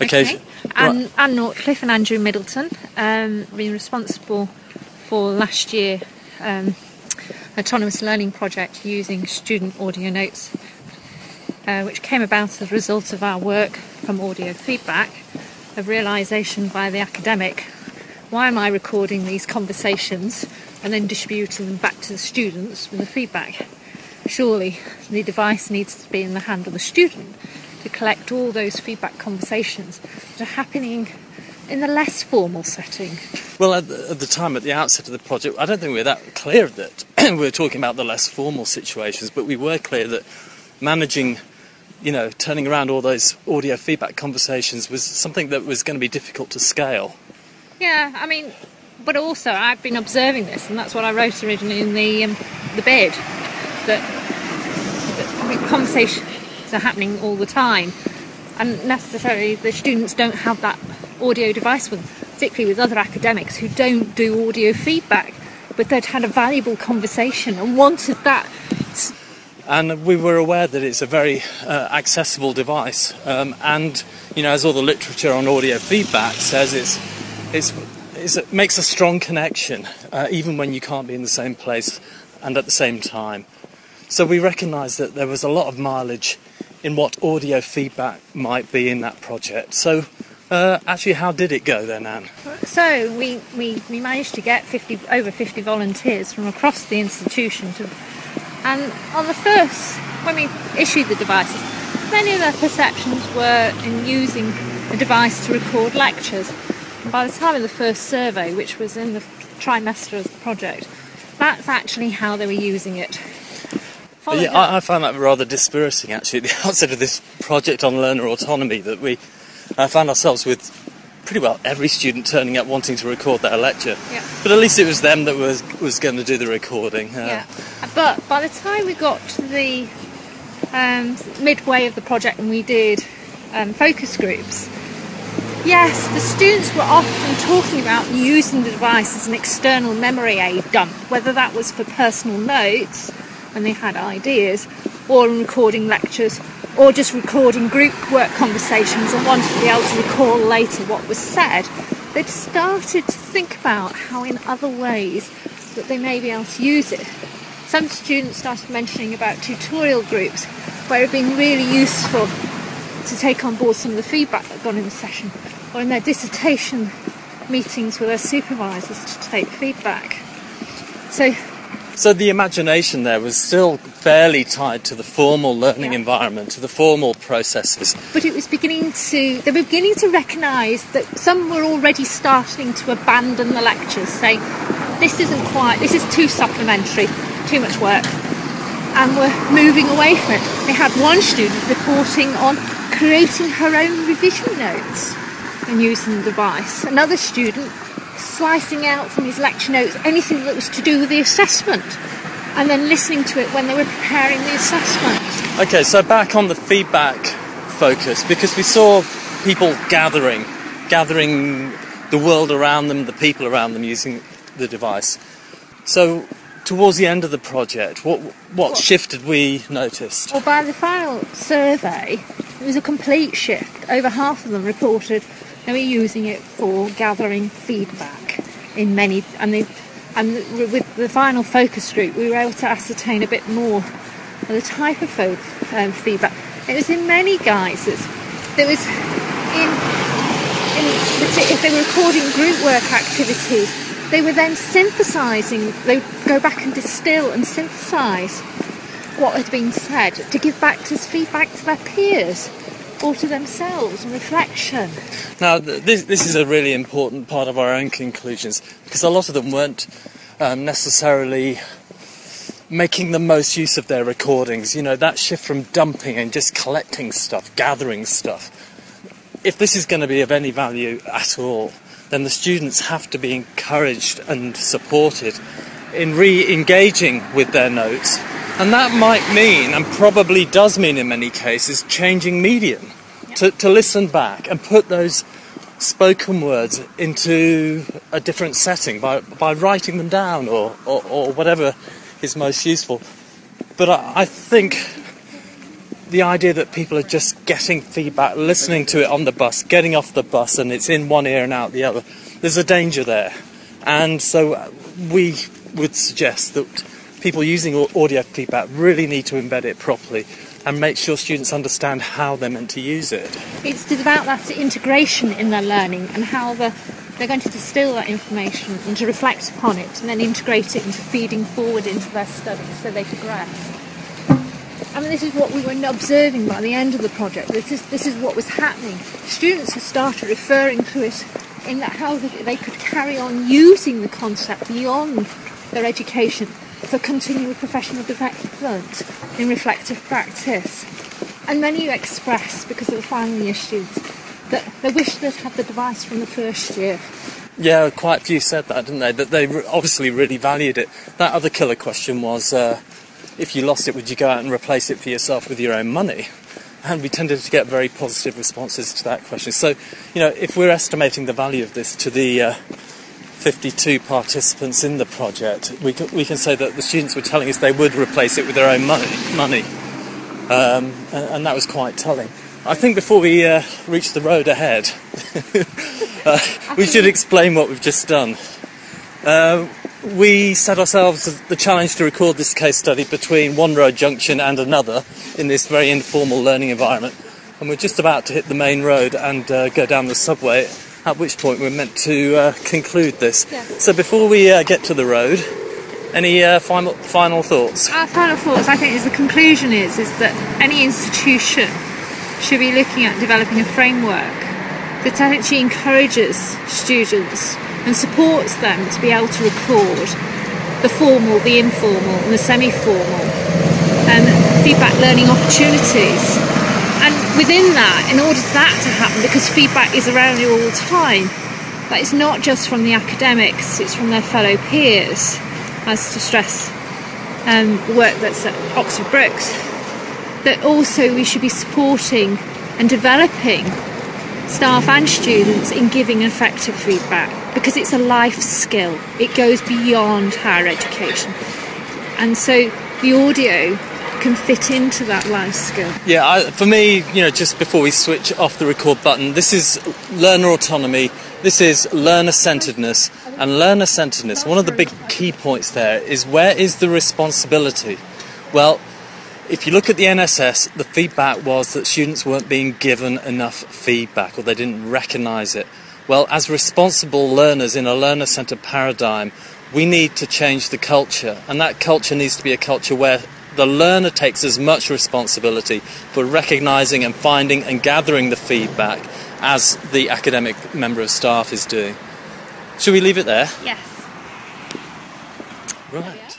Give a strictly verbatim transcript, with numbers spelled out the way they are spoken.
Occasion. Okay. Anne, right. Anne Nortcliffe and Andrew Middleton um, been responsible for last year um, autonomous learning project using student audio notes, uh, which came about as a result of our work from Audio Feedback, of realisation by the academic, why am I recording these conversations and then distributing them back to the students with the feedback? Surely the device needs to be in the hand of the student to collect all those feedback conversations that are happening in the less formal setting. Well, at the, at the time, at the outset of the project, I don't think we were that clear that we were talking about the less formal situations, but we were clear that managing, you know, turning around all those audio feedback conversations was something that was going to be difficult to scale. Yeah, I mean, but also I've been observing this, and that's what I wrote originally in the um, the bid, that, that I mean, conversations are happening all the time, and necessarily the students don't have that audio device with them, particularly with other academics who don't do audio feedback, but they'd had a valuable conversation and wanted that. And we were aware that it's a very uh, accessible device, um, and you know, as all the literature on audio feedback says, it's It's, it's, it makes a strong connection, uh, even when you can't be in the same place and at the same time. So we recognised that there was a lot of mileage in what audio feedback might be in that project. So, uh, actually, how did it go then, Anne? So we, we, we managed to get fifty, over fifty volunteers from across the institution. To, and on the first, when we issued the devices, many of their perceptions were in using a device to record lectures. By the time of the first survey, which was in the trimester of the project, that's actually how they were using it. Followed yeah, I, I found that rather dispiriting, actually, at the outset of this project on learner autonomy, that we uh, found ourselves with pretty well every student turning up wanting to record their lecture. Yeah. But at least it was them that was, was going to do the recording. Uh, yeah. But by the time we got to the um, midway of the project and we did um, focus groups, yes, the students were often talking about using the device as an external memory aid dump, whether that was for personal notes, and they had ideas, or in recording lectures, or just recording group work conversations and wanted to be able to recall later what was said. They'd started to think about how in other ways that they may be able to use it. Some students started mentioning about tutorial groups, where it had been really useful to take on board some of the feedback that got in the session, or in their dissertation meetings with their supervisors to take feedback. So so the imagination there was still fairly tied to the formal learning yeah. environment, to the formal processes. But it was beginning to, they were beginning to recognise that some were already starting to abandon the lectures, saying, this isn't quite, this is too supplementary, too much work, and were moving away from it. They had one student reporting on creating her own revision notes and using the device. Another student slicing out from his lecture notes anything that was to do with the assessment and then listening to it when they were preparing the assessment. Okay, so back on the feedback focus, because we saw people gathering, gathering the world around them, the people around them using the device. So towards the end of the project, what, what, what? shift did we notice? Well, by the final survey, it was a complete shift. Over half of them reported they were using it for gathering feedback in many, and, they, and with the final focus group we were able to ascertain a bit more of the type of folk, um, feedback. It was in many guises. There was in, in if they were recording group work activities, they were then synthesising, they would go back and distill and synthesise what had been said to give back to feedback to their peers or to themselves and reflection. Now this, this is a really important part of our own conclusions, because a lot of them weren't um, necessarily making the most use of their recordings. You know, that shift from dumping and just collecting stuff, gathering stuff, if this is going to be of any value at all, then the students have to be encouraged and supported in re-engaging with their notes. And that might mean, and probably does mean in many cases, changing medium, yeah. to, to listen back and put those spoken words into a different setting by, by writing them down or, or, or whatever is most useful. But I, I think the idea that people are just getting feedback, listening to it on the bus, getting off the bus, and it's in one ear and out the other, there's a danger there. And so we would suggest that people using audio feedback really need to embed it properly and make sure students understand how they're meant to use it. It's about that integration in their learning and how the they're going to distill that information and to reflect upon it and then integrate it into feeding forward into their studies so they progress. I mean, this is what we were observing by the end of the project. This is this is what was happening. Students have started referring to it in that how they could carry on using the concept beyond their education for continual professional development in reflective practice. And many expressed, because of the final year students, that they wish they'd had the device from the first year. Yeah, quite a few said that, didn't they? That they obviously really valued it. That other killer question was, uh, if you lost it, would you go out and replace it for yourself with your own money? And we tended to get very positive responses to that question. So, you know, if we're estimating the value of this to the uh, fifty-two participants in the project, we can, we can say that the students were telling us they would replace it with their own money, money. Um, and, and that was quite telling. I think before we uh, reach the road ahead, uh, we should explain what we've just done. Uh, we set ourselves the challenge to record this case study between one road junction and another in this very informal learning environment. And we're just about to hit the main road and uh, go down the subway, at which point we're meant to uh, conclude this. Yeah. So before we uh, get to the road, any uh, final, final thoughts? Our final thoughts, I think, is the conclusion is, is that any institution should be looking at developing a framework that actually encourages students and supports them to be able to record the formal, the informal and the semi-formal and feedback learning opportunities. And within that, in order for that to happen, because feedback is around you all the time, that it's not just from the academics, it's from their fellow peers, as to stress um, the work that's at Oxford Brookes, that also we should be supporting and developing staff and students in giving effective feedback, because it's a life skill. It goes beyond higher education. And so the audio can fit into that life skill. Yeah, I, for me, you know, just before we switch off the record button, this is learner autonomy, this is learner-centeredness, and learner-centeredness, one of the big key points there is where is the responsibility? Well, if you look at the N S S, the feedback was that students weren't being given enough feedback or they didn't recognise it. Well, as responsible learners in a learner-centred paradigm, we need to change the culture, and that culture needs to be a culture where the learner takes as much responsibility for recognising and finding and gathering the feedback as the academic member of staff is doing. Should we leave it there? Yes. Right.